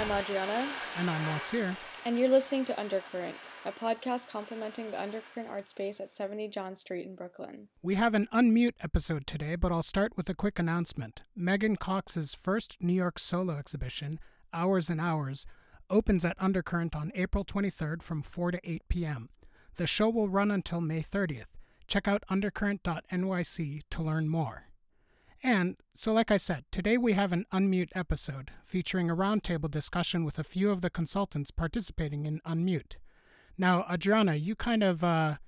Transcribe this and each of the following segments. I'm Adriana. And I'm Nasir. And you're listening to Undercurrent, a podcast complementing the Undercurrent art space at 70 John Street in Brooklyn. We have an Unmute episode today, but I'll start with a quick announcement. Megan Cox's first New York solo exhibition, Hours and Hours, opens at Undercurrent on April 23rd from 4 to 8 p.m. The show will run until May 30th. Check out undercurrent.nyc to learn more. And, so like I said, today we have an Unmute episode featuring a roundtable discussion with a few of the consultants participating in Unmute. Now, Adriana, you got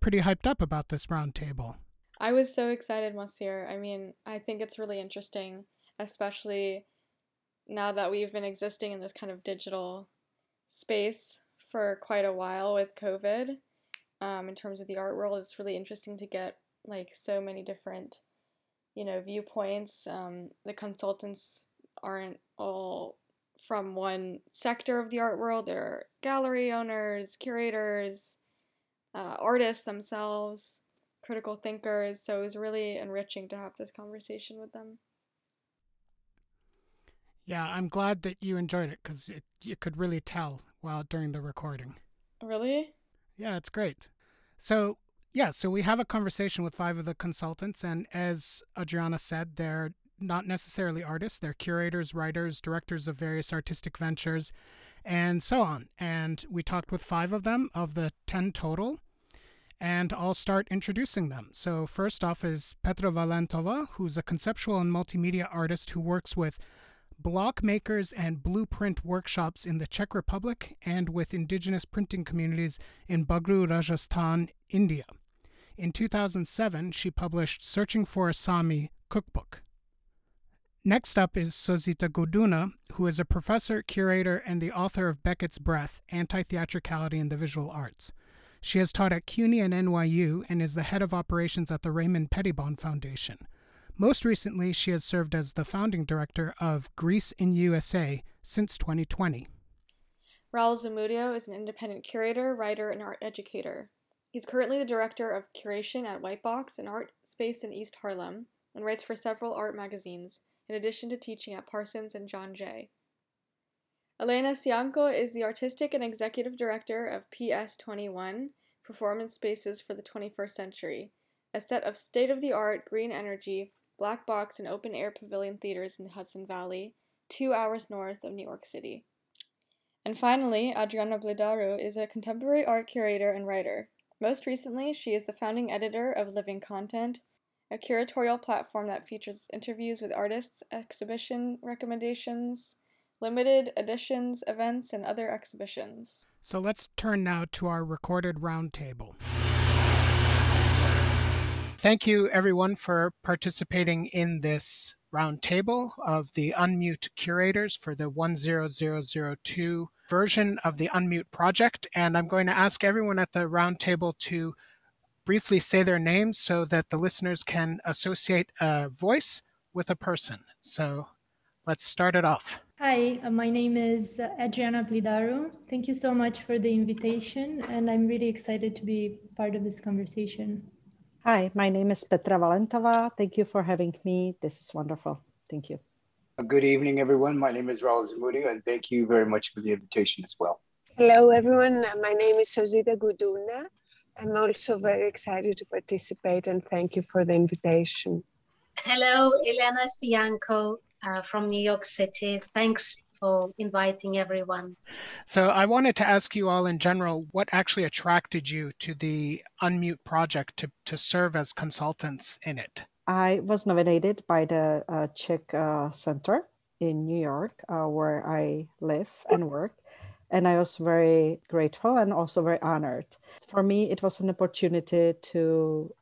pretty hyped up about this roundtable. I was so excited, Monsieur. I mean, I think it's really interesting, especially now that we've been existing in this kind of digital space for quite a while with COVID. In terms of the art world, it's really interesting to get like so many different, viewpoints. The consultants aren't all from one sector of the art world. They're gallery owners, curators, artists themselves, critical thinkers. So it was really enriching to have this conversation with them. Yeah, I'm glad that you enjoyed it because you could really tell during the recording. Really? Yeah, it's great. So we have a conversation with five of the consultants, and as Adriana said, they're not necessarily artists. They're curators, writers, directors of various artistic ventures, and so on. And we talked with five of them, of the 10 total, and I'll start introducing them. So first off is Petra Valentova, who's a conceptual and multimedia artist who works with block makers and blueprint workshops in the Czech Republic and with indigenous printing communities in Bagru, Rajasthan, India. In 2007, she published Searching for a Sami Cookbook. Next up is Sozita Goudouna, who is a professor, curator, and the author of Beckett's Breath, Anti-Theatricality in the Visual Arts. She has taught at CUNY and NYU and is the head of operations at the Raymond Pettibon Foundation. Most recently, she has served as the founding director of Greece in USA since 2020. Raúl Zamudio is an independent curator, writer, and art educator. He's currently the director of curation at White Box, an art space in East Harlem, and writes for several art magazines, in addition to teaching at Parsons and John Jay. Elena Sianko is the artistic and executive director of PS21, Performance Spaces for the 21st Century, a set of state-of-the-art, green energy, black box, and open-air pavilion theaters in the Hudson Valley, 2 hours north of New York City. And finally, Adriana Blidaru is a contemporary art curator and writer. Most recently, she is the founding editor of Living Content, a curatorial platform that features interviews with artists, exhibition recommendations, limited editions, events, and other exhibitions. So let's turn now to our recorded roundtable. Thank you, everyone, for participating in this roundtable of the Unmute Curators for the 10002 version of the Unmute project. And I'm going to ask everyone at the roundtable to briefly say their names so that the listeners can associate a voice with a person. So let's start it off. Hi, my name is Adriana Blidaru. Thank you so much for the invitation, and I'm really excited to be part of this conversation. Hi, my name is Petra Valentova. Thank you for having me. This is wonderful. Thank you. Good evening, everyone. My name is Raúl Zamudio, and thank you very much for the invitation as well. Hello, everyone. My name is Sozita Goudouna. I'm also very excited to participate, and thank you for the invitation. Hello, Elena Sianko from New York City. Thanks for inviting everyone. So I wanted to ask you all in general, what actually attracted you to the Unmute project to serve as consultants in it? I was nominated by the Czech Center in New York, where I live and work. And I was very grateful and also very honored. For me, it was an opportunity to,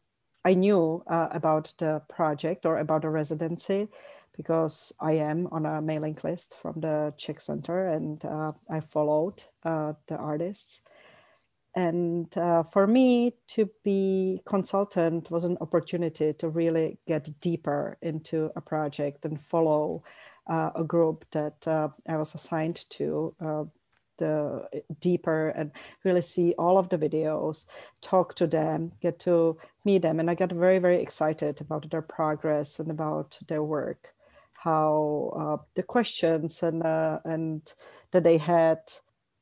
I knew about the project or about the residency, because I am on a mailing list from the Czech Center, and I followed the artists. And for me to be consultant was an opportunity to really get deeper into a project and follow a group that I was assigned to the deeper and really see all of the videos, talk to them, get to meet them. And I got very, very excited about their progress and about their work, how the questions and that they had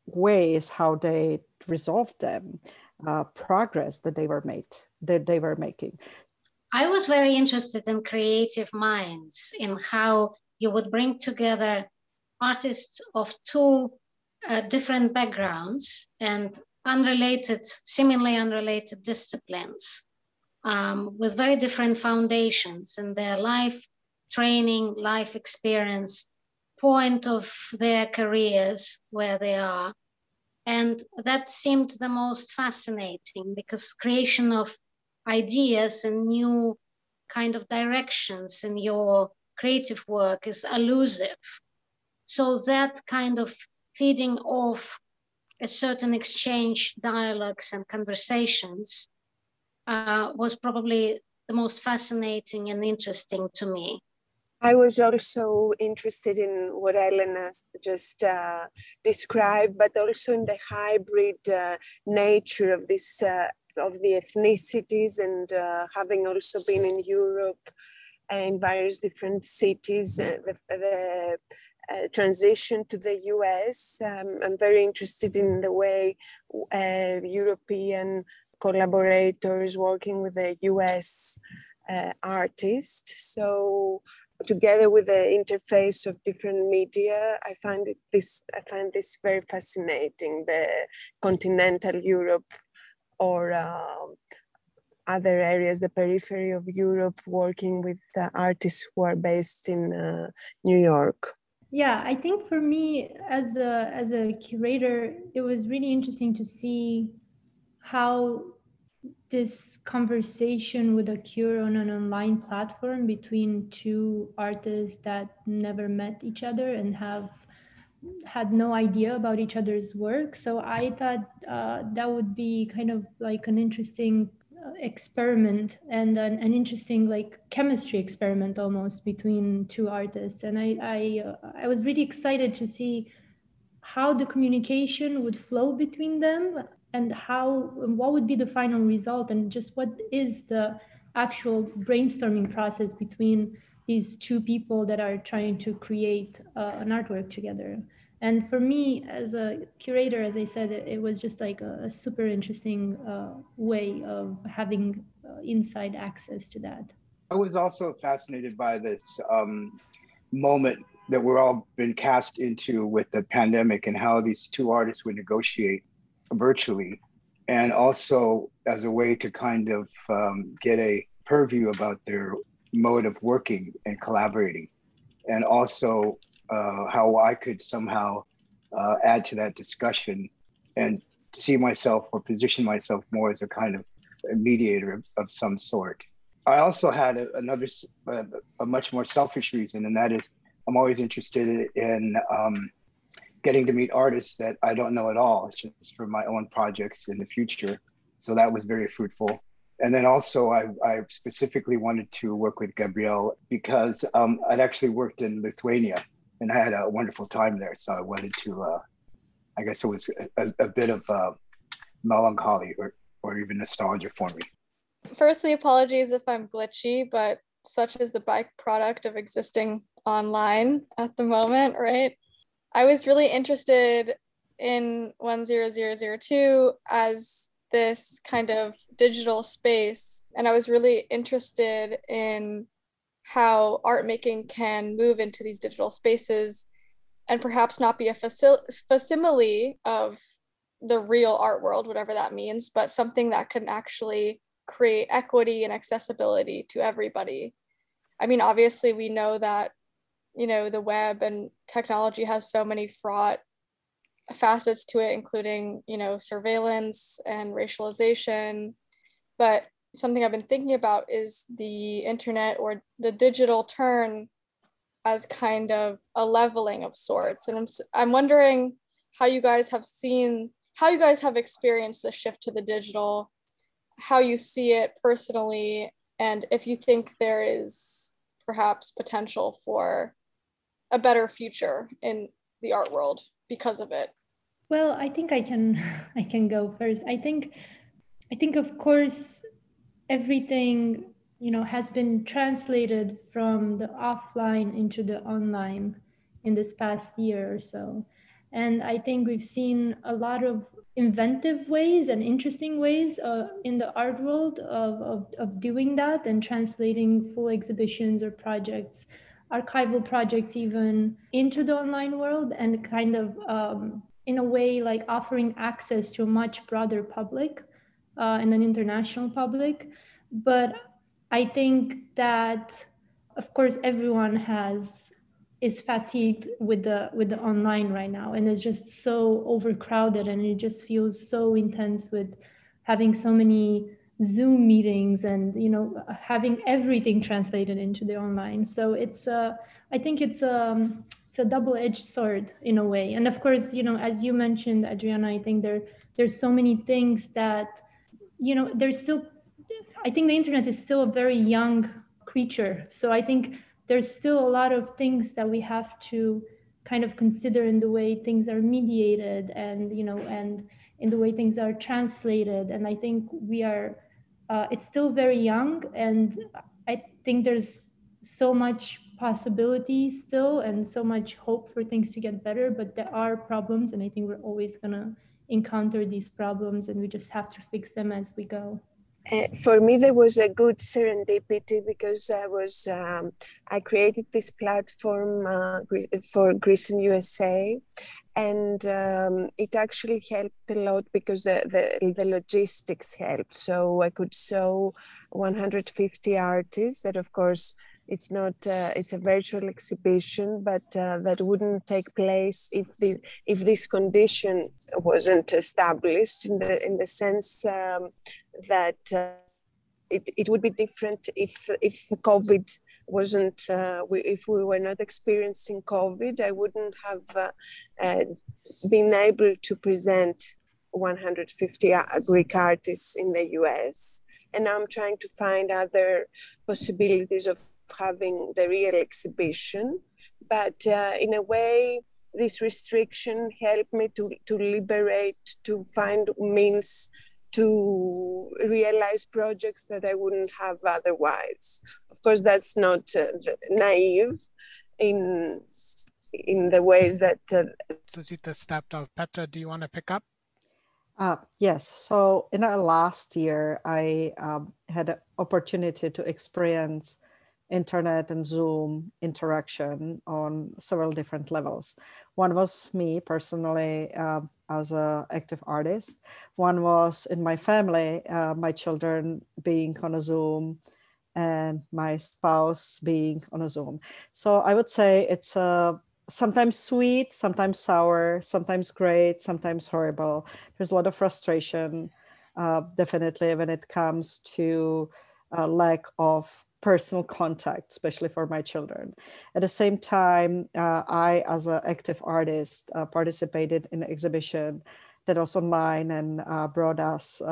ways how they resolved them, progress that they were making. I was very interested in creative minds, in how you would bring together artists of two different backgrounds and unrelated, seemingly unrelated disciplines with very different foundations in their life training, life experience, point of their careers, where they are. And that seemed the most fascinating, because creation of ideas and new kind of directions in your creative work is elusive. So that kind of feeding off a certain exchange, dialogues and conversations was probably the most fascinating and interesting to me. I was also interested in what Elena just described, but also in the hybrid nature of this of the ethnicities, and having also been in Europe and various different cities, the transition to the US. I'm very interested in the way European collaborators working with the US artists. So together with the interface of different media, I find this very fascinating, the continental Europe or other areas, the periphery of Europe, working with artists who are based in New York. Yeah, I think for me as a curator, it was really interesting to see how this conversation would occur on an online platform between two artists that never met each other and have had no idea about each other's work. So I thought that would be kind of like an interesting experiment and an interesting like chemistry experiment almost between two artists. And I was really excited to see how the communication would flow between them and what would be the final result, and just what is the actual brainstorming process between these two people that are trying to create an artwork together. And for me, as a curator, as I said, it was just like a super interesting way of having inside access to that. I was also fascinated by this moment that we're all been cast into with the pandemic, and how these two artists would negotiate virtually, and also as a way to kind of get a purview about their mode of working and collaborating, and also how I could somehow add to that discussion and see myself or position myself more as a kind of mediator of some sort. I also had another much more selfish reason, and that is I'm always interested in getting to meet artists that I don't know at all, just for my own projects in the future. So that was very fruitful. And then also I specifically wanted to work with Gabrielle because I'd actually worked in Lithuania and I had a wonderful time there. So I wanted to, I guess it was a bit of melancholy or even nostalgia for me. Firstly, apologies if I'm glitchy, but such is the byproduct of existing online at the moment, right? I was really interested in 10002 as this kind of digital space, and I was really interested in how art making can move into these digital spaces and perhaps not be a facsimile of the real art world, whatever that means, but something that can actually create equity and accessibility to everybody. I mean, obviously we know that, you know, the web and technology has so many fraught facets to it, including, you know, surveillance and racialization. But something I've been thinking about is the internet or the digital turn as kind of a leveling of sorts. And I'm wondering how you guys have experienced the shift to the digital, how you see it personally, and if you think there is perhaps potential for a better future in the art world because of it. Well, I think I can go first. I think of course everything you know, has been translated from the offline into the online in this past year or so. And I think we've seen a lot of inventive ways and interesting ways in the art world of doing that and translating full exhibitions or projects, archival projects even, into the online world, and kind of in a way like offering access to a much broader public and an international public. But I think that, of course, everyone is fatigued with the online right now, and it's just so overcrowded, and it just feels so intense with having so many Zoom meetings and, you know, having everything translated into the online. So it's I think it's a double-edged sword in a way. And of course, you know, as you mentioned, Adriana, I think there's so many things that, you know, I think the internet is still a very young creature. So I think there's still a lot of things that we have to kind of consider in the way things are mediated and, you know, and in the way things are translated. And I think it's still very young, and I think there's so much possibility still and so much hope for things to get better, but there are problems, and I think we're always gonna encounter these problems, and we just have to fix them as we go. For me, there was a good serendipity because I created this platform for Greece in USA, and it actually helped a lot because the logistics helped. So I could show 150 artists that, of course, it's not. It's a virtual exhibition, but that wouldn't take place if this condition wasn't established. In the sense that it would be different if COVID wasn't. If we were not experiencing COVID, I wouldn't have been able to present 150 Greek artists in the U.S. And now I'm trying to find other possibilities of having the real exhibition, but in a way, this restriction helped me to liberate, to find means to realize projects that I wouldn't have otherwise. Of course, that's not naive in the ways that... Sozita snapped off. Petra, do you want to pick up? Yes. So in our last year, I had an opportunity to experience internet and Zoom interaction on several different levels. One was me personally as an active artist. One was in my family, my children being on a Zoom and my spouse being on a Zoom. So I would say it's sometimes sweet, sometimes sour, sometimes great, sometimes horrible. There's a lot of frustration, definitely, when it comes to lack of personal contact, especially for my children. At the same time, I, as an active artist, participated in an exhibition that was online and brought us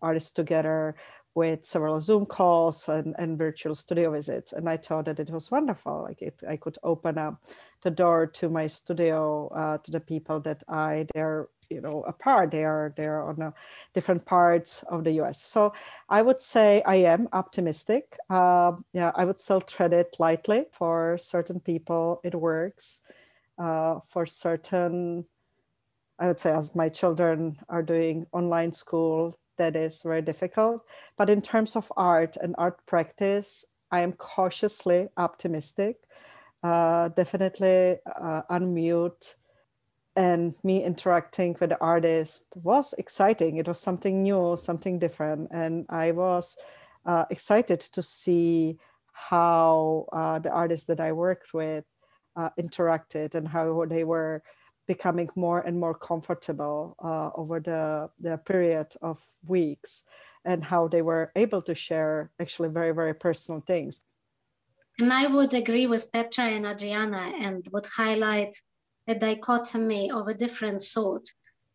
artists together with several Zoom calls and virtual studio visits. And I thought that it was wonderful. Like I could open up the door to my studio to the people that they're you know, apart. They are on different parts of the US. So I would say I am optimistic. Yeah, I would still tread it lightly. For certain people, it works. For certain, I would say, as my children are doing online school, that is very difficult. But in terms of art and art practice, I am cautiously optimistic. Definitely Unmute and me interacting with the artist was exciting. It was something new, something different. And I was excited to see how the artists that I worked with interacted and how they were becoming more and more comfortable over the period of weeks, and how they were able to share actually very, very personal things. And I would agree with Petra and Adriana, and would highlight a dichotomy of a different sort.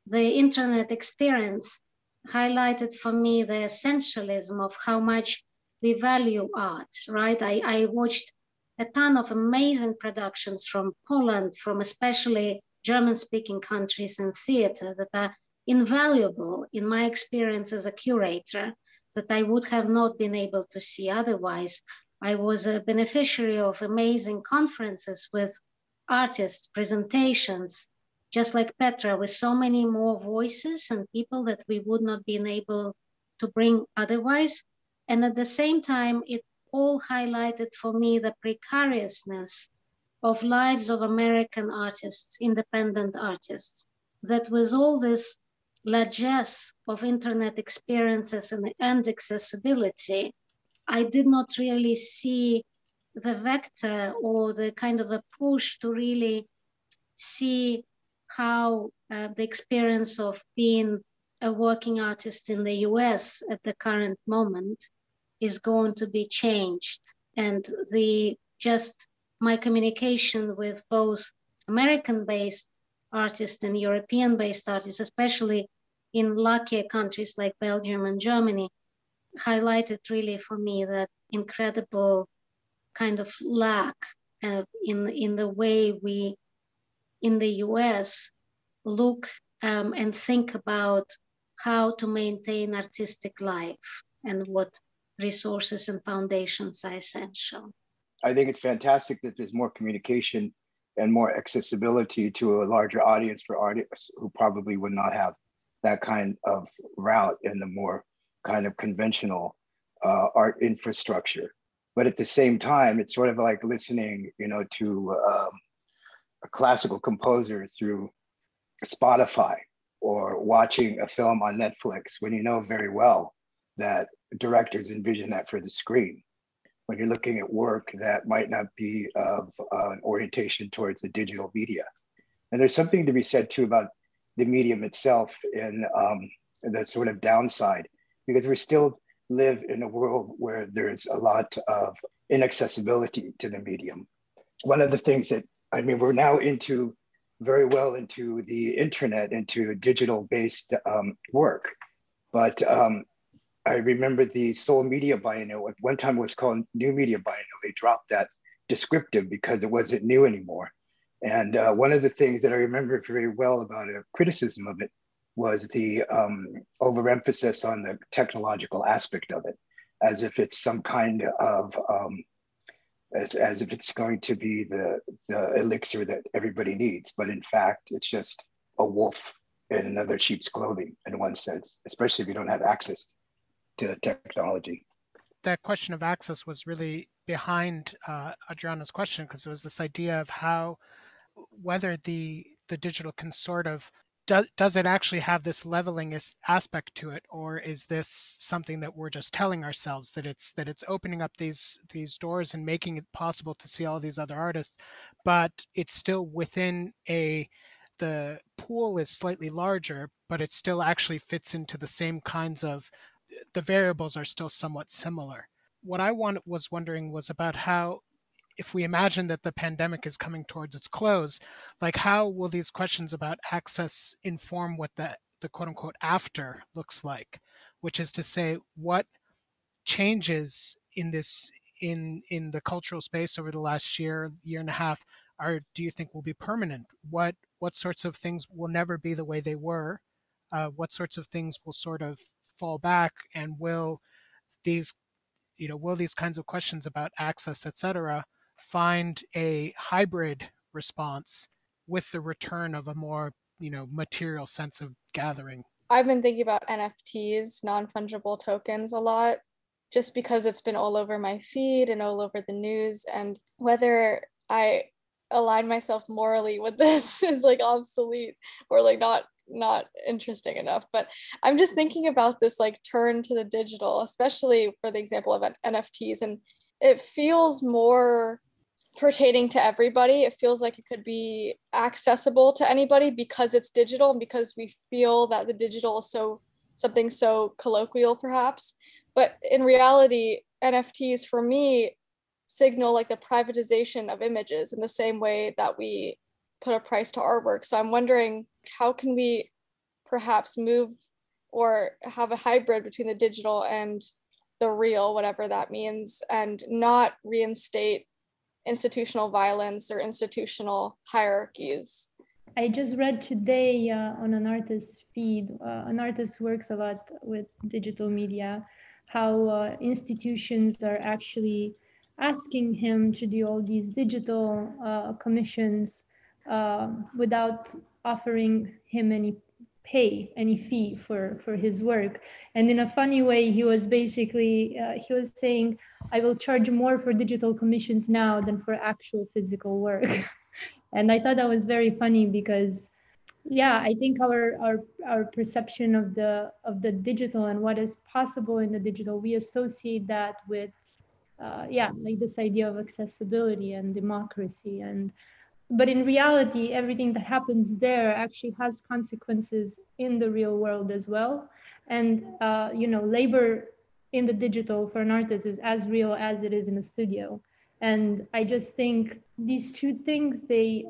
The internet experience highlighted for me the essentialism of how much we value art, right? I watched a ton of amazing productions from Poland, from especially German-speaking countries, and theater that are invaluable in my experience as a curator. that I would have not been able to see otherwise. I was a beneficiary of amazing conferences with artists, presentations, just like Petra, with so many more voices and people that we would not be able to bring otherwise. And at the same time, it all highlighted for me the precariousness of lives of American artists, independent artists, that with all this largesse of internet experiences and accessibility, I did not really see the vector or the kind of a push to really see how the experience of being a working artist in the US at the current moment is going to be changed. And just my communication with both American-based artists and European-based artists, especially in luckier countries like Belgium and Germany, highlighted really for me that incredible kind of lack in the way we in the US look and think about how to maintain artistic life and what resources and foundations are essential. I think it's fantastic that there's more communication and more accessibility to a larger audience for artists who probably would not have that kind of route in the more kind of conventional art infrastructure. But at the same time, it's sort of like listening, you know, to a classical composer through Spotify or watching a film on Netflix when you know very well that directors envision that for the screen. When you're looking at work that might not be of an orientation towards the digital media. And there's something to be said too about the medium itself and the sort of downside, because we still live in a world where there's a lot of inaccessibility to the medium. One of the things that, I mean, we're now into very well into the internet, into digital-based work, but I remember the Soul Media Biennial. At one time it was called New Media Biennial. They dropped that descriptive because it wasn't new anymore. And one of the things that I remember very well about a criticism of it was the overemphasis on the technological aspect of it, as if it's some kind of, as if it's going to be the elixir that everybody needs. But in fact, it's just a wolf in another sheep's clothing in one sense, especially if you don't have access to technology. That question of access was really behind Adriana's question, because it was this idea of how, whether the digital consortive, does it actually have this leveling aspect to it, or is this something that we're just telling ourselves that it's opening up these doors and making it possible to see all these other artists, but it's still within the pool is slightly larger, but it still actually fits into the same kinds of, the variables are still somewhat similar. What I was wondering was about how, if we imagine that the pandemic is coming towards its close, like how will these questions about access inform what the quote unquote after looks like, which is to say what changes in this in the cultural space over the last year and a half do you think will be permanent? What sorts of things will never be the way they were? What sorts of things will sort of fall back, and will these kinds of questions about access, etc., find a hybrid response with the return of a more, material sense of gathering? I've been thinking about NFTs, non-fungible tokens, a lot, just because it's been all over my feed and all over the news, and whether I align myself morally with this is like obsolete or like not interesting enough. But I'm just thinking about this like turn to the digital, especially for the example of NFTs, and it feels more pertaining to everybody. It feels like it could be accessible to anybody because it's digital and because we feel that the digital is something so colloquial perhaps. But in reality, NFTs for me signal like the privatization of images in the same way that we put a price to artwork. So I'm wondering, how can we perhaps move or have a hybrid between the digital and the real, whatever that means, and not reinstate institutional violence or institutional hierarchies? I just read today on an artist's feed, an artist works a lot with digital media, how institutions are actually asking him to do all these digital commissions without offering him any pay, any fee for his work. And in a funny way, he was basically, he was saying, I will charge more for digital commissions now than for actual physical work. And I thought that was very funny because, yeah, I think our perception of the digital and what is possible in the digital, we associate that with, yeah, like this idea of accessibility and democracy. And but in reality, everything that happens there actually has consequences in the real world as well. And, you know, labor in the digital for an artist is as real as it is in a studio. And I just think these two things, they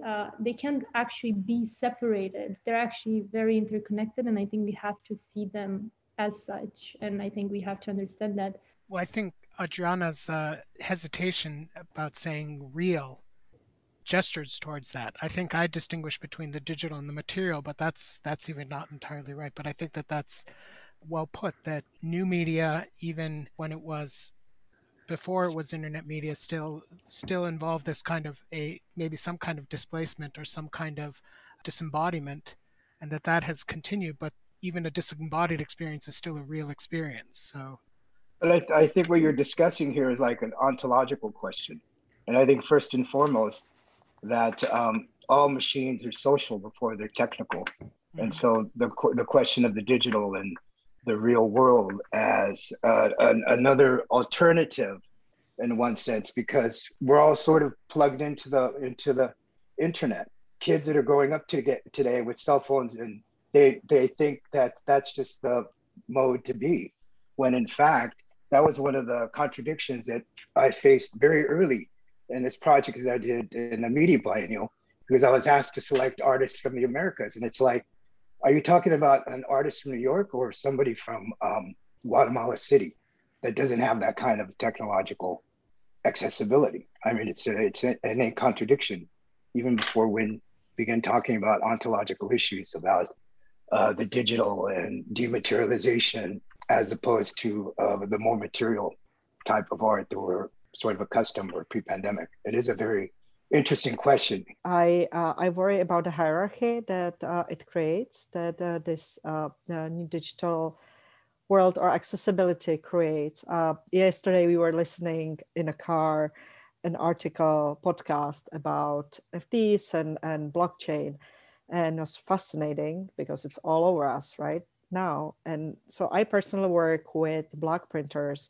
can't actually be separated. They're actually very interconnected. And I think we have to see them as such. And I think we have to understand that. Well, I think Adriana's hesitation about saying real gestures towards that. I think I distinguish between the digital and the material, but that's even not entirely right. But I think that that's well put, that new media, even when it was before it was internet media, still involved this kind of a, maybe some kind of displacement or some kind of disembodiment, and that has continued, but even a disembodied experience is still a real experience, so. But I think what you're discussing here is like an ontological question. And I think first and foremost, that all machines are social before they're technical. And so the question of the digital and the real world as another alternative in one sense, because we're all sort of plugged into the internet. Kids that are growing up today with cell phones, and they think that that's just the mode to be, when in fact, that was one of the contradictions that I faced very early in this project that I did in the media biennial, because I was asked to select artists from the Americas. And it's like, are you talking about an artist from New York or somebody from Guatemala City that doesn't have that kind of technological accessibility? I mean, it's an innate contradiction, even before we begin talking about ontological issues about the digital and dematerialization, as opposed to the more material type of art that we're sort of accustomed or pre-pandemic. It is a very interesting question. I worry about the hierarchy that it creates, that this new digital world or accessibility creates. Yesterday, we were listening in a car, an article podcast about NFTs and blockchain, and it was fascinating because it's all over us right now. And so I personally work with block printers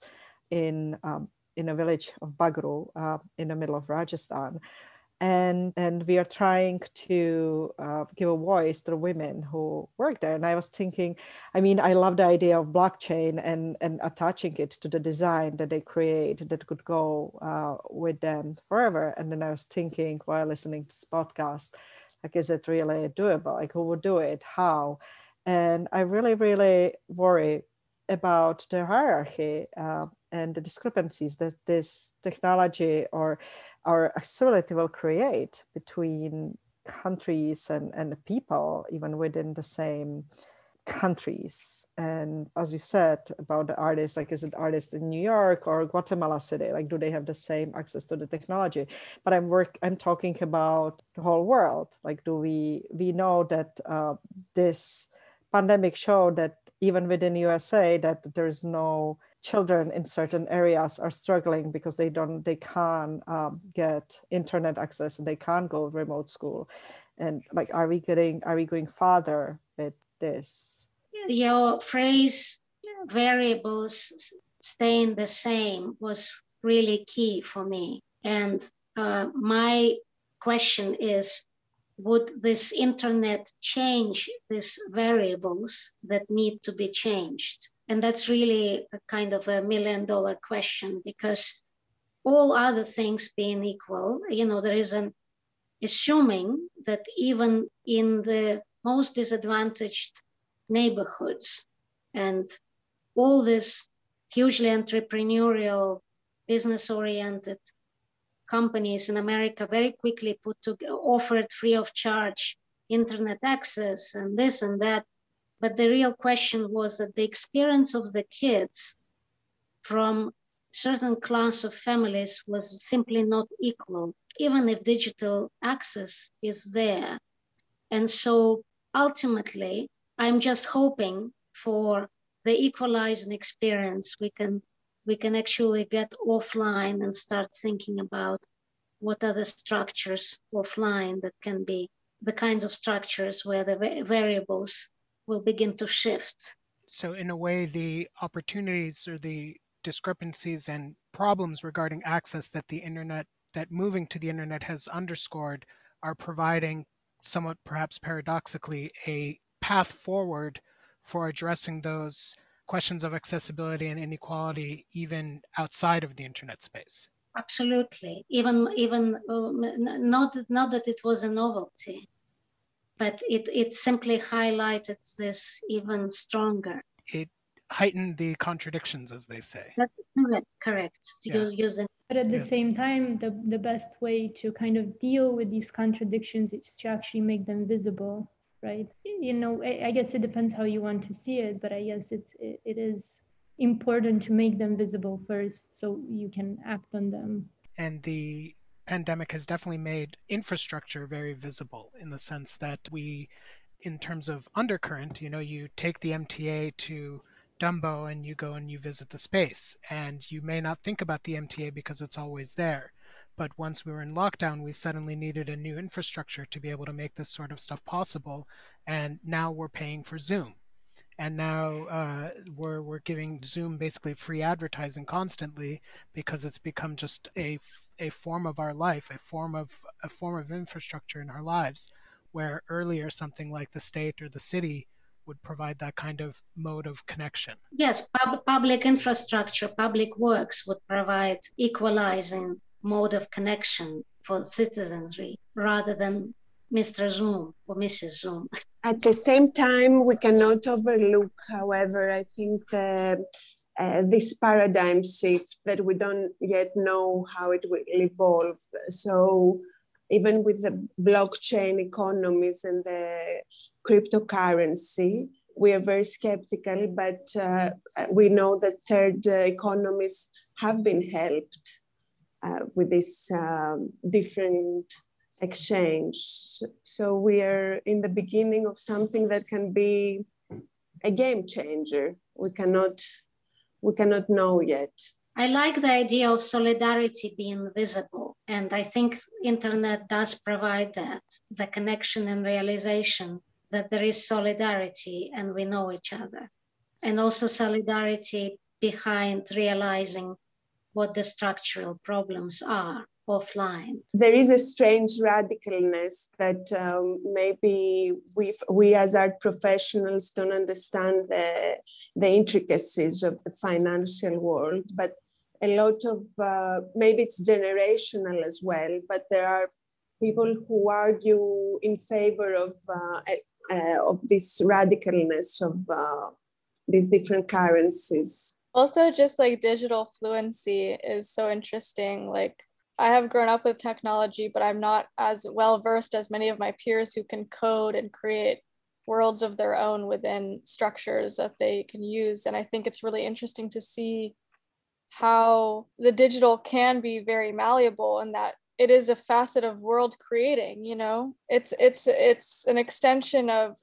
in a village of Bagru in the middle of Rajasthan. And we are trying to give a voice to the women who work there. And I was thinking, I mean, I love the idea of blockchain and attaching it to the design that they create that could go with them forever. And then I was thinking while listening to this podcast, like, is it really doable? Like, who would do it? How? And I really, really worry about the hierarchy and the discrepancies that this technology or our accessibility will create between countries and people, even within the same countries. And as you said about the artists, like, is it artists in New York or Guatemala City? Like, do they have the same access to the technology? But I'm talking about the whole world. Like, do we know that this pandemic showed that even within USA, that there's no children in certain areas are struggling because they can't get internet access and they can't go remote school. And like, are we going farther with this? Your phrase, variables staying the same, was really key for me. And my question is, would this internet change these variables that need to be changed? And that's really a kind of a million-dollar question, because all other things being equal, you know, there is an assuming that even in the most disadvantaged neighborhoods and all these hugely entrepreneurial, business-oriented companies in America very quickly offered free of charge internet access and this and that. But the real question was that the experience of the kids from certain class of families was simply not equal, even if digital access is there. And so ultimately, I'm just hoping for the equalizing experience. We can actually get offline and start thinking about what are the structures offline that can be the kinds of structures where the variables will begin to shift. So in a way, the opportunities or the discrepancies and problems regarding access that the internet, that moving to the internet has underscored, are providing somewhat perhaps paradoxically a path forward for addressing those questions of accessibility and inequality even outside of the internet space. Absolutely. Not that it was a novelty, but it simply highlighted this even stronger. It heightened the contradictions, as they say. That's correct. Yeah. But at the same time, the best way to kind of deal with these contradictions is to actually make them visible, right? You know, I guess it depends how you want to see it, but I guess it is important to make them visible first so you can act on them. And the pandemic has definitely made infrastructure very visible in the sense that we, in terms of Undercurrent, you know, you take the MTA to Dumbo and you go and you visit the space, and you may not think about the MTA because it's always there. But once we were in lockdown, we suddenly needed a new infrastructure to be able to make this sort of stuff possible. And now we're paying for Zoom. And now we're giving Zoom basically free advertising constantly because it's become just a form of our life, a form of infrastructure in our lives, where earlier something like the state or the city would provide that kind of mode of connection. Yes, public infrastructure, public works would provide equalizing mode of connection for citizenry rather than Mr. Zoom or Mrs. Zoom. At the same time, we cannot overlook, however, I think this paradigm shift that we don't yet know how it will evolve. So even with the blockchain economies and the cryptocurrency, we are very skeptical, but we know that third economies have been helped with this different exchange. So we are in the beginning of something that can be a game changer. We cannot know yet. I like the idea of solidarity being visible, and I think internet does provide that, the connection and realization that there is solidarity and we know each other, and also solidarity behind realizing what the structural problems are offline. There is a strange radicalness that maybe we as art professionals don't understand the intricacies of the financial world, but a lot of, maybe it's generational as well, but there are people who argue in favor of this radicalness of these different currencies. Also, just like digital fluency is so interesting. Like, I have grown up with technology, but I'm not as well versed as many of my peers who can code and create worlds of their own within structures that they can use. And I think it's really interesting to see how the digital can be very malleable, and that it is a facet of world creating. You know, it's an extension of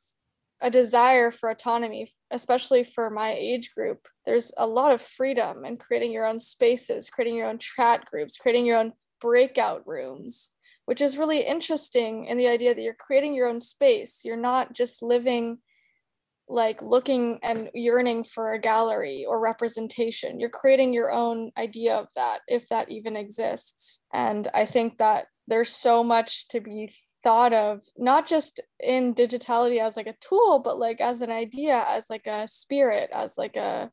a desire for autonomy, especially for my age group. There's a lot of freedom in creating your own spaces, creating your own chat groups, creating your own breakout rooms, which is really interesting in the idea that you're creating your own space. You're not just living like looking and yearning for a gallery or representation. You're creating your own idea of that, if that even exists. And I think that there's so much to be thought of, not just in digitality as like a tool, but like as an idea, as like a spirit, as like a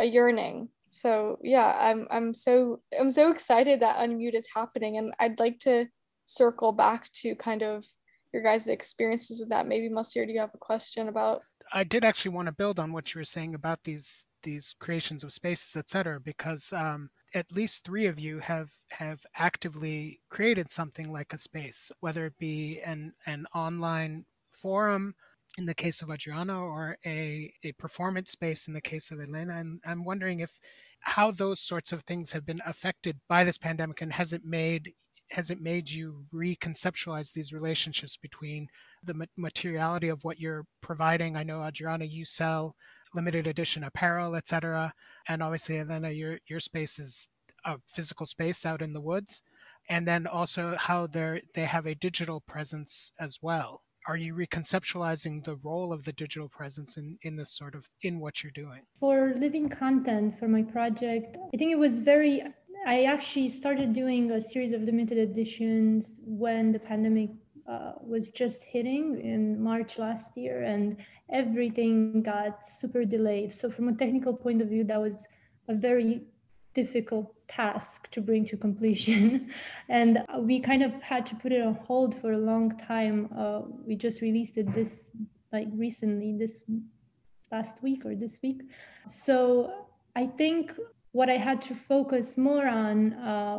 yearning. So yeah, I'm so excited that Unmute is happening, and I'd like to circle back to kind of your guys' experiences with that. Maybe Masir, do you have a question about? I did actually want to build on what you were saying about these creations of spaces, etc., because at least three of you have actively created something like a space, whether it be an online forum in the case of Adriana, or a performance space in the case of Elena. And I'm wondering if how those sorts of things have been affected by this pandemic, and has it made you reconceptualize these relationships between the materiality of what you're providing? I know, Adriana, you sell limited edition apparel, et cetera. And obviously, Elena, your space is a physical space out in the woods. And then also how they have a digital presence as well. Are you reconceptualizing the role of the digital presence in this sort of, in what you're doing? For Living Content, for my project, I think it was I actually started doing a series of limited editions when the pandemic was just hitting in March last year, and everything got super delayed. So from a technical point of view, that was a very difficult task to bring to completion. And we kind of had to put it on hold for a long time. We just released it this week. So I think what I had to focus more on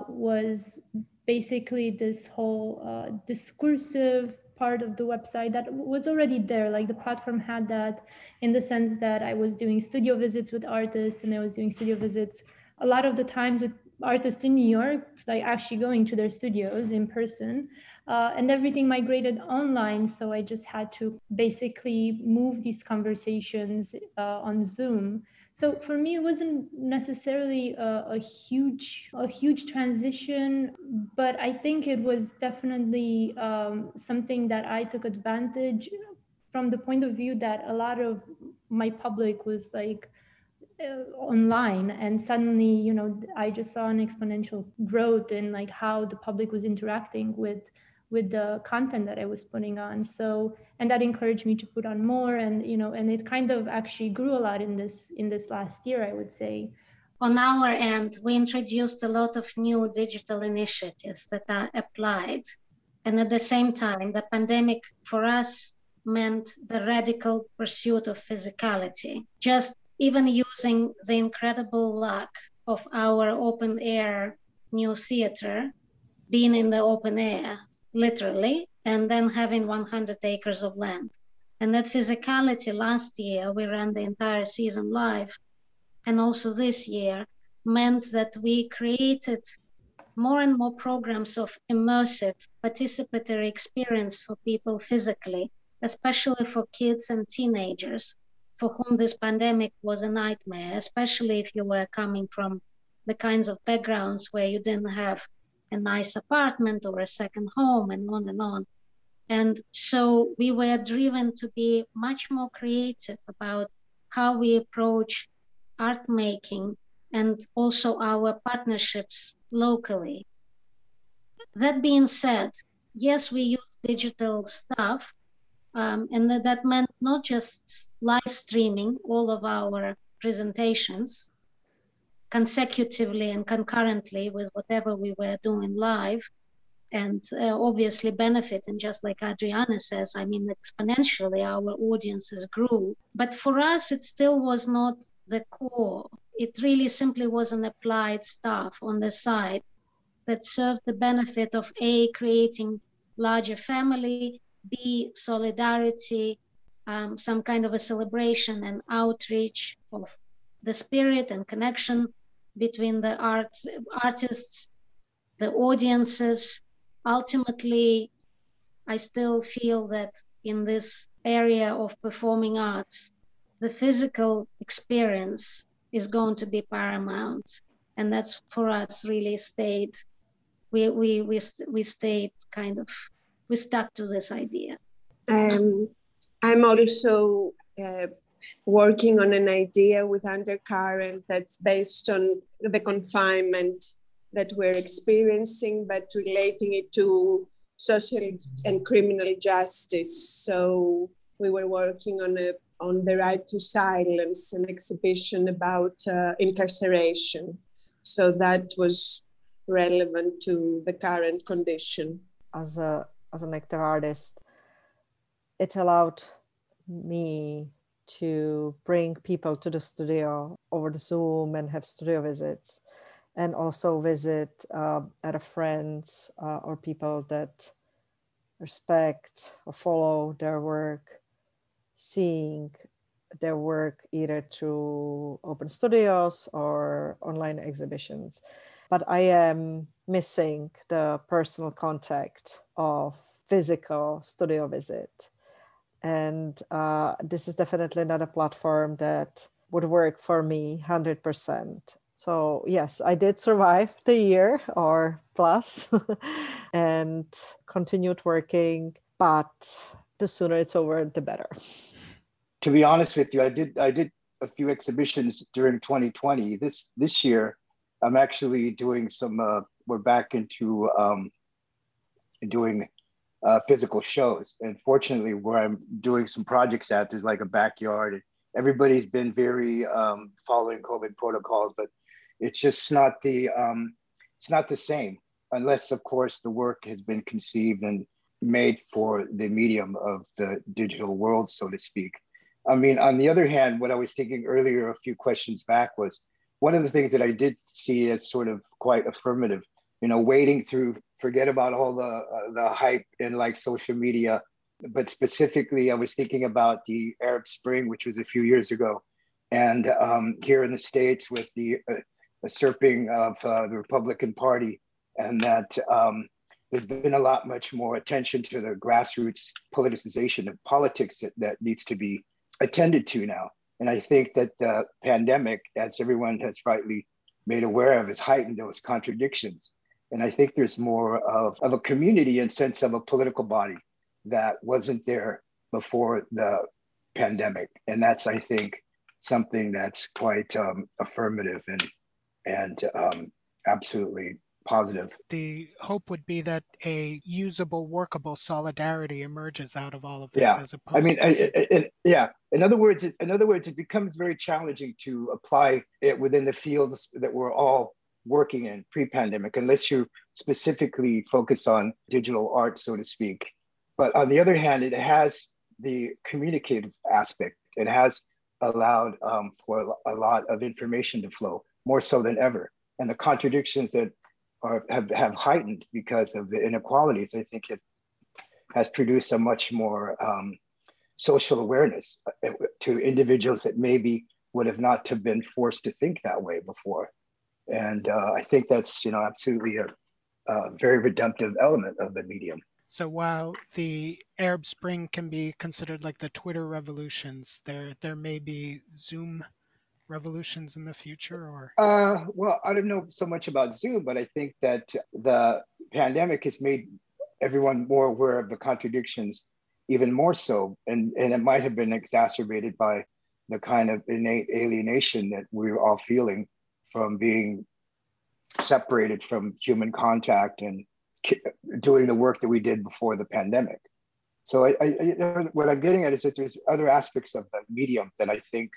was basically this whole discursive part of the website that was already there. Like, the platform had that, in the sense that I was doing studio visits with artists, and I was doing studio visits a lot of the times with artists in New York, like actually going to their studios in person, and everything migrated online. So I just had to basically move these conversations on Zoom. So for me, it wasn't necessarily a huge transition, but I think it was definitely something that I took advantage from the point of view that a lot of my public was like online, and suddenly, you know, I just saw an exponential growth in like how the public was interacting with the content that I was putting on. So, and that encouraged me to put on more, and, you know, and it kind of actually grew a lot in this last year, I would say. On our end, we introduced a lot of new digital initiatives that are applied. And at the same time, the pandemic for us meant the radical pursuit of physicality. Just even using the incredible luck of our open air new theater, being in the open air, literally, and then having 100 acres of land. And that physicality, last year, we ran the entire season live. And also this year meant that we created more and more programs of immersive, participatory experience for people physically, especially for kids and teenagers, for whom this pandemic was a nightmare, especially if you were coming from the kinds of backgrounds where you didn't have a nice apartment or a second home, and on and on. And so we were driven to be much more creative about how we approach art making and also our partnerships locally. That being said, yes, we use digital stuff, and that meant not just live streaming all of our presentations consecutively and concurrently with whatever we were doing live, and obviously benefiting, just like Adriana says, I mean, exponentially our audiences grew. But for us, it still was not the core. It really simply was an applied stuff on the side that served the benefit of A, creating larger family, B, solidarity, some kind of a celebration and outreach of the spirit and connection between the artists, the audiences. Ultimately, I still feel that in this area of performing arts, the physical experience is going to be paramount. And that's for us really stayed, we stuck to this idea. I'm also working on an idea with Undercurrent that's based on the confinement that we're experiencing, but relating it to social and criminal justice. So we were working on the right to silence, an exhibition about incarceration. So that was relevant to the current condition. As an actor artist, it allowed me to bring people to the studio over the Zoom and have studio visits, and also visit at a friend's or people that respect or follow their work, seeing their work either through open studios or online exhibitions. But I am missing the personal contact of physical studio visit. And this is definitely not a platform that would work for me 100%. So yes, I did survive the year or plus and continued working, but the sooner it's over, the better. To be honest with you, I did a few exhibitions during 2020. This year, I'm actually doing some, we're back into doing physical shows. And fortunately, where I'm doing some projects at, there's like a backyard. Everybody's been very following COVID protocols, but it's just not the, it's not the same, unless of course the work has been conceived and made for the medium of the digital world, so to speak. I mean, on the other hand, what I was thinking earlier, a few questions back, was one of the things that I did see as sort of quite affirmative, you know, wading through, forget about all the hype and like social media, but specifically I was thinking about the Arab Spring, which was a few years ago. And here in the States with the usurping of the Republican Party, and that there's been a lot much more attention to the grassroots politicization of politics that needs to be attended to now. And I think that the pandemic, as everyone has rightly made aware of, has heightened those contradictions. And I think there's more of a community and sense of a political body that wasn't there before the pandemic. And that's, I think, something that's quite affirmative and absolutely positive. The hope would be that a usable, workable solidarity emerges out of all of this, as opposed In other words, it becomes very challenging to apply it within the fields that we're all working in pre-pandemic, unless you specifically focus on digital art, so to speak. But on the other hand, it has the communicative aspect. It has allowed for a lot of information to flow, more so than ever. And the contradictions that have heightened because of the inequalities, I think it has produced a much more social awareness to individuals that maybe would have not have been forced to think that way before. And I think that's, you know, absolutely a very redemptive element of the medium. So while the Arab Spring can be considered like the Twitter revolutions, there may be Zoom revolutions in the future, or? Well, I don't know so much about Zoom, but I think that the pandemic has made everyone more aware of the contradictions even more so. And it might have been exacerbated by the kind of innate alienation that we're all feeling from being separated from human contact and doing the work that we did before the pandemic. So what I'm getting at is that there's other aspects of the medium that I think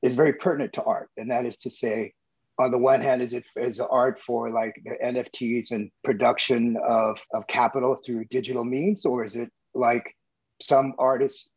is very pertinent to art. And that is to say, on the one hand, is art for like the NFTs and production of capital through digital means, or is it like some artists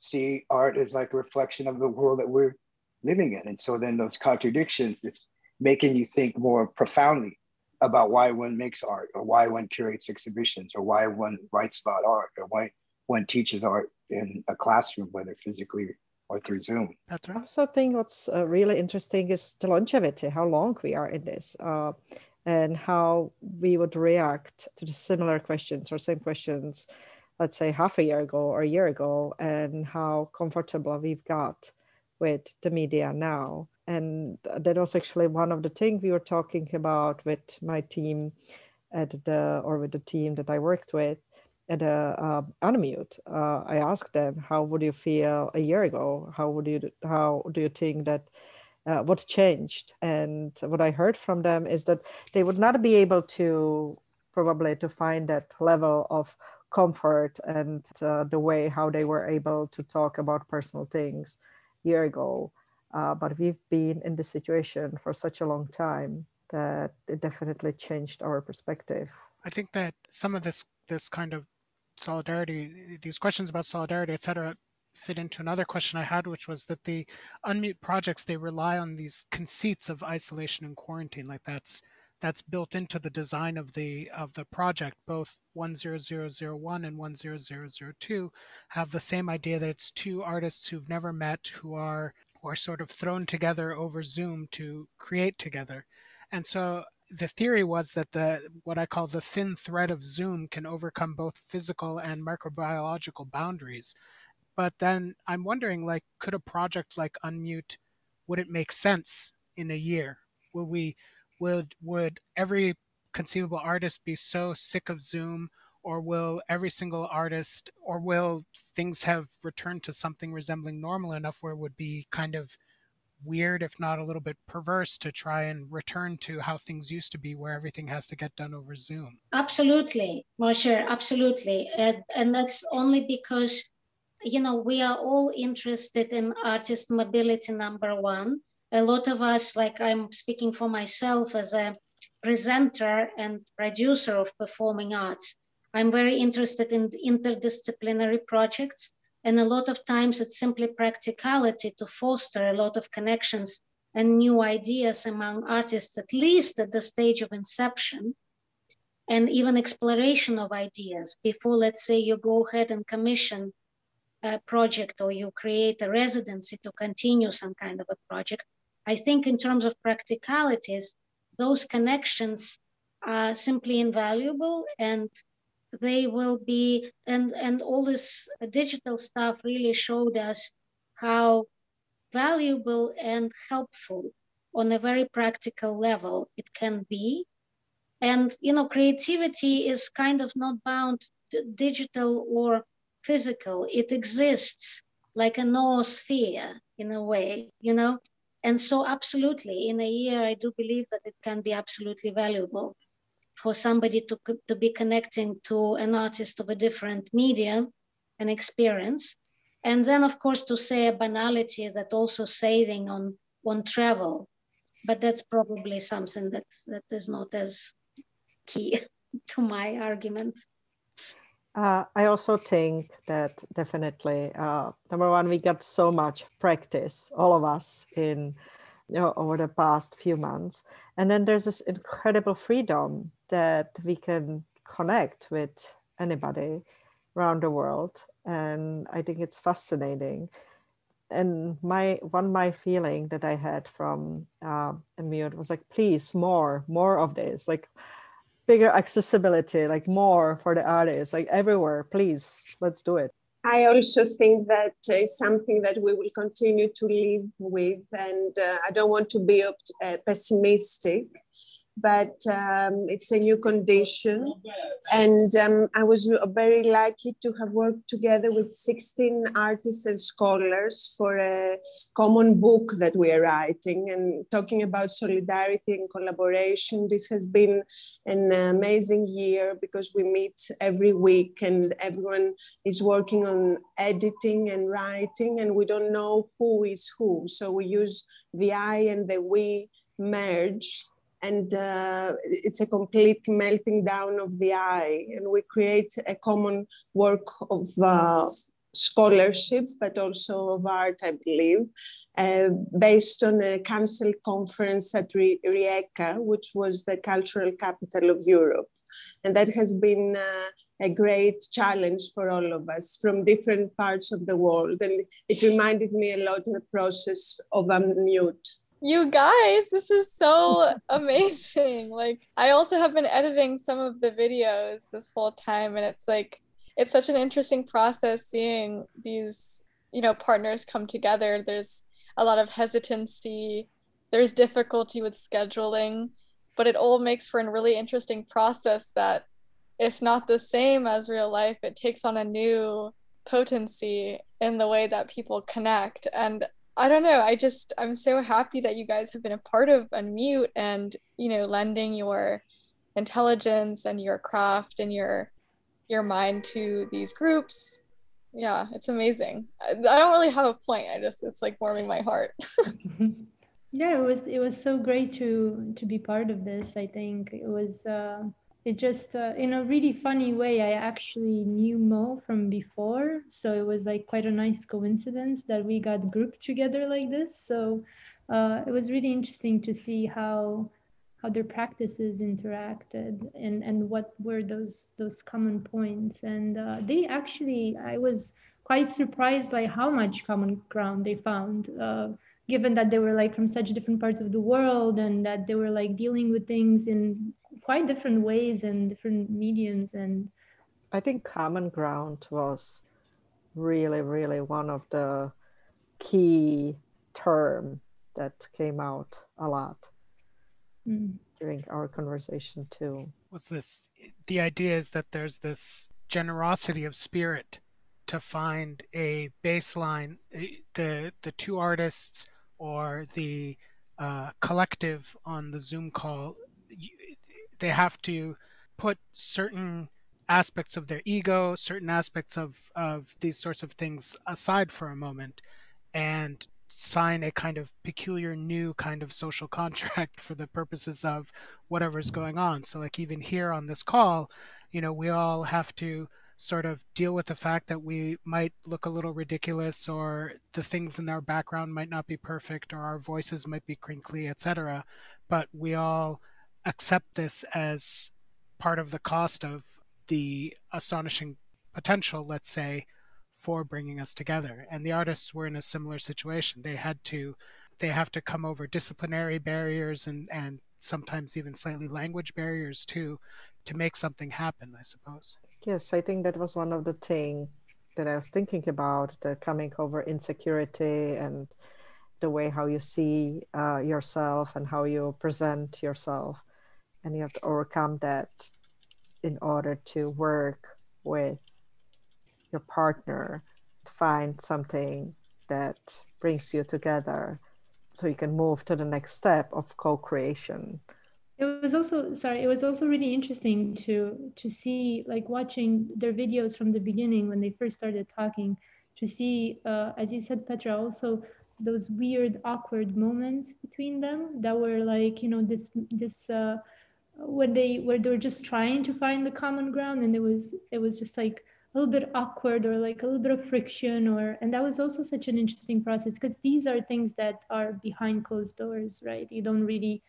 see art as like a reflection of the world that we're living in? And so then those contradictions is making you think more profoundly about why one makes art, or why one curates exhibitions, or why one writes about art, or why one teaches art in a classroom, whether physically or through Zoom. Petra? I also think what's really interesting is the longevity, how long we are in this, and how we would react to the similar questions or same questions, let's say half a year ago or a year ago, and how comfortable we've got with the media now. And that was actually one of the things we were talking about with my team with the team that I worked with at Unmute. I asked them, how would you feel a year ago? How do you think that what changed? And what I heard from them is that they would not be able to find that level of comfort and the way how they were able to talk about personal things a year ago. But we've been in this situation for such a long time that it definitely changed our perspective. I think that some of this kind of solidarity, these questions about solidarity, et cetera, fit into another question I had, which was that the Unmute projects, they rely on these conceits of isolation and quarantine, like that's that's built into the design of the project. Both 10001 and 10002 have the same idea that it's two artists who've never met who are sort of thrown together over Zoom to create together. And so the theory was that what I call the thin thread of Zoom can overcome both physical and microbiological boundaries. But then I'm wondering, like, could a project like Unmute, would it make sense in a year? Would every conceivable artist be so sick of Zoom, or will every single artist, or will things have returned to something resembling normal enough where it would be kind of weird, if not a little bit perverse, to try and return to how things used to be, where everything has to get done over Zoom? Absolutely, Moshe, absolutely. And that's only because, you know, we are all interested in artist mobility, number one. A lot of us, like I'm speaking for myself as a presenter and producer of performing arts, I'm very interested in interdisciplinary projects. And a lot of times it's simply practicality to foster a lot of connections and new ideas among artists, at least at the stage of inception, and even exploration of ideas before, let's say, you go ahead and commission a project or you create a residency to continue some kind of a project. I think in terms of practicalities, those connections are simply invaluable, and they will be, and all this digital stuff really showed us how valuable and helpful on a very practical level it can be. And, you know, creativity is kind of not bound to digital or physical. It exists like a noosphere in a way, you know? And so absolutely, in a year, I do believe that it can be absolutely valuable for somebody to be connecting to an artist of a different medium and experience. And then, of course, to say a banality is that also saving on travel, but that's probably something that is not as key to my argument. I also think that definitely, number one, we got so much practice, all of us, in, you know, over the past few months. And then there's this incredible freedom that we can connect with anybody around the world. And I think it's fascinating. And my feeling that I had from Unmute was like, please, more of this, like bigger accessibility, like more for the artists, like everywhere, please, let's do it. I also think that it's something that we will continue to live with. And I don't want to be pessimistic, but it's a new condition. And I was very lucky to have worked together with 16 artists and scholars for a common book that we are writing and talking about solidarity and collaboration. This has been an amazing year because we meet every week and everyone is working on editing and writing, and we don't know who is who. So we use the I and the we merge. And it's a complete melting down of the eye. And we create a common work of scholarship, but also of art, I believe, based on a council conference at Rijeka, which was the cultural capital of Europe. And that has been a great challenge for all of us from different parts of the world. And it reminded me a lot of the process of Unmute. You guys, this is so amazing. Like, I also have been editing some of the videos this whole time, and it's like, it's such an interesting process seeing these, you know, partners come together. There's a lot of hesitancy, there's difficulty with scheduling, but it all makes for a really interesting process that, if not the same as real life, it takes on a new potency in the way that people connect. And I don't know, I'm so happy that you guys have been a part of Unmute and, you know, lending your intelligence and your craft and your mind to these groups. Yeah, it's amazing. I don't really have a point. It's like warming my heart. Yeah, it was so great to be part of this. I think it was, it just, in a really funny way, I actually knew Mo from before. So it was like quite a nice coincidence that we got grouped together like this. So it was really interesting to see how how their practices interacted, and what were those common points. And they actually, I was quite surprised by how much common ground they found, given that they were like from such different parts of the world, and that they were like dealing with things in quite different ways and different mediums. And I think common ground was really, really one of the key term that came out a lot during our conversation too. Was this, the idea is that there's this generosity of spirit to find a baseline, the two artists or the collective on the Zoom call, they have to put certain aspects of their ego, certain aspects of these sorts of things aside for a moment and sign a kind of peculiar new kind of social contract for the purposes of whatever's going on. So like even here on this call, you know, we all have to sort of deal with the fact that we might look a little ridiculous, or the things in our background might not be perfect, or our voices might be crinkly, etc. But we all accept this as part of the cost of the astonishing potential, let's say, for bringing us together. And the artists were in a similar situation. They have to come over disciplinary barriers and sometimes even slightly language barriers too, to make something happen, I suppose. Yes, I think that was one of the things that I was thinking about, the coming over insecurity and the way how you see yourself and how you present yourself. And you have to overcome that in order to work with your partner, find something that brings you together so you can move to the next step of co-creation. It was also really interesting to see, like watching their videos from the beginning when they first started talking, to see, as you said, Petra, also those weird, awkward moments between them that were like, you know, this where they were just trying to find the common ground, and it was just like a little bit awkward or like a little bit of friction, and that was also such an interesting process, because these are things that are behind closed doors, right? You don't really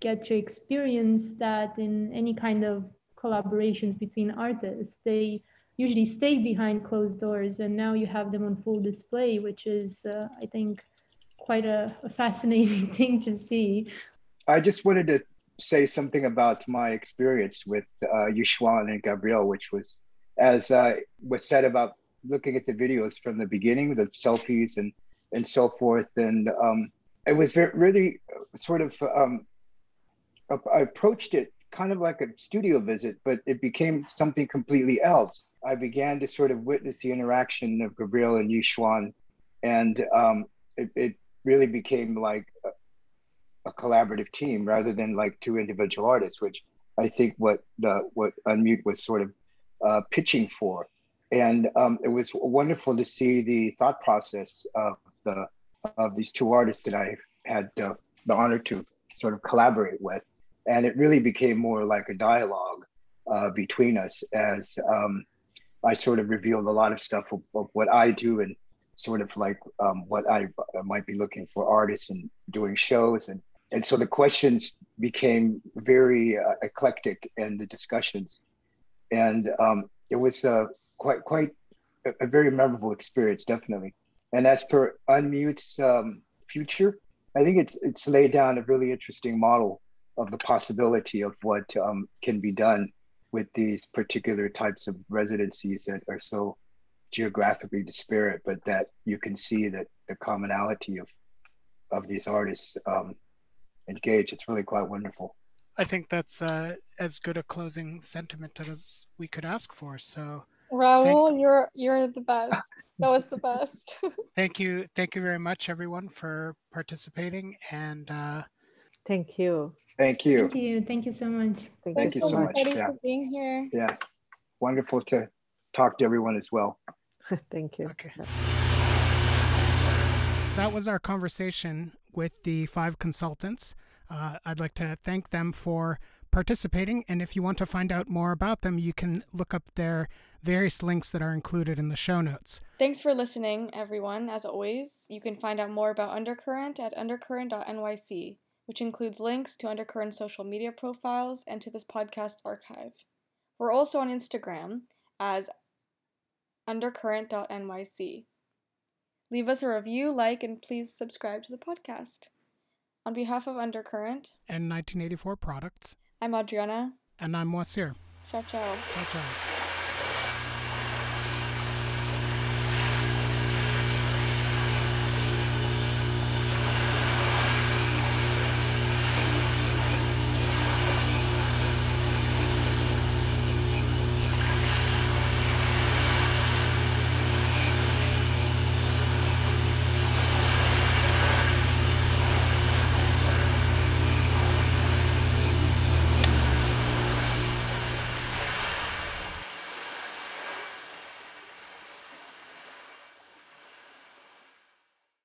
get to experience that in any kind of collaborations between artists. They usually stay behind closed doors, and now you have them on full display, which is, I think, quite a fascinating thing to see. I just wanted to say something about my experience with Yushuan and Gabrielle, which was, as was said, about looking at the videos from the beginning, the selfies and so forth. And it was very, really sort of, I approached it kind of like a studio visit, but it became something completely else. I began to sort of witness the interaction of Gabrielle and Yushuan, and it really became like a collaborative team rather than like two individual artists, which I think what Unmute was sort of pitching for. And it was wonderful to see the thought process of these two artists that I had the honor to sort of collaborate with. And it really became more like a dialogue between us, as I sort of revealed a lot of stuff of what I do, and sort of like what I might be looking for artists and doing shows. And so the questions became very eclectic, and the discussions. And it was quite a very memorable experience, definitely. And as per Unmute's future, I think it's laid down a really interesting model of the possibility of what can be done with these particular types of residencies that are so geographically disparate, but that you can see that the commonality of these artists engage. It's really quite wonderful. I think that's as good a closing sentiment as we could ask for. So, Raúl, you're the best. That was the best. Thank you very much, everyone, for participating. And thank you. Thank you. Thank you. Thank you so much. Thank you so much. Thank you for being here. Yes, wonderful to talk to everyone as well. Thank you. Okay. That was our conversation with the five consultants. I'd like to thank them for participating, and if you want to find out more about them, you can look up their various links that are included in the show notes. Thanks for listening, everyone. As always, you can find out more about Undercurrent at undercurrent.nyc. which includes links to Undercurrent's social media profiles and to this podcast's archive. We're also on Instagram as undercurrent.nyc. Leave us a review, like, and please subscribe to the podcast. On behalf of Undercurrent and 1984 Products, I'm Adriana. And I'm Wasir. Ciao, ciao. Ciao, ciao.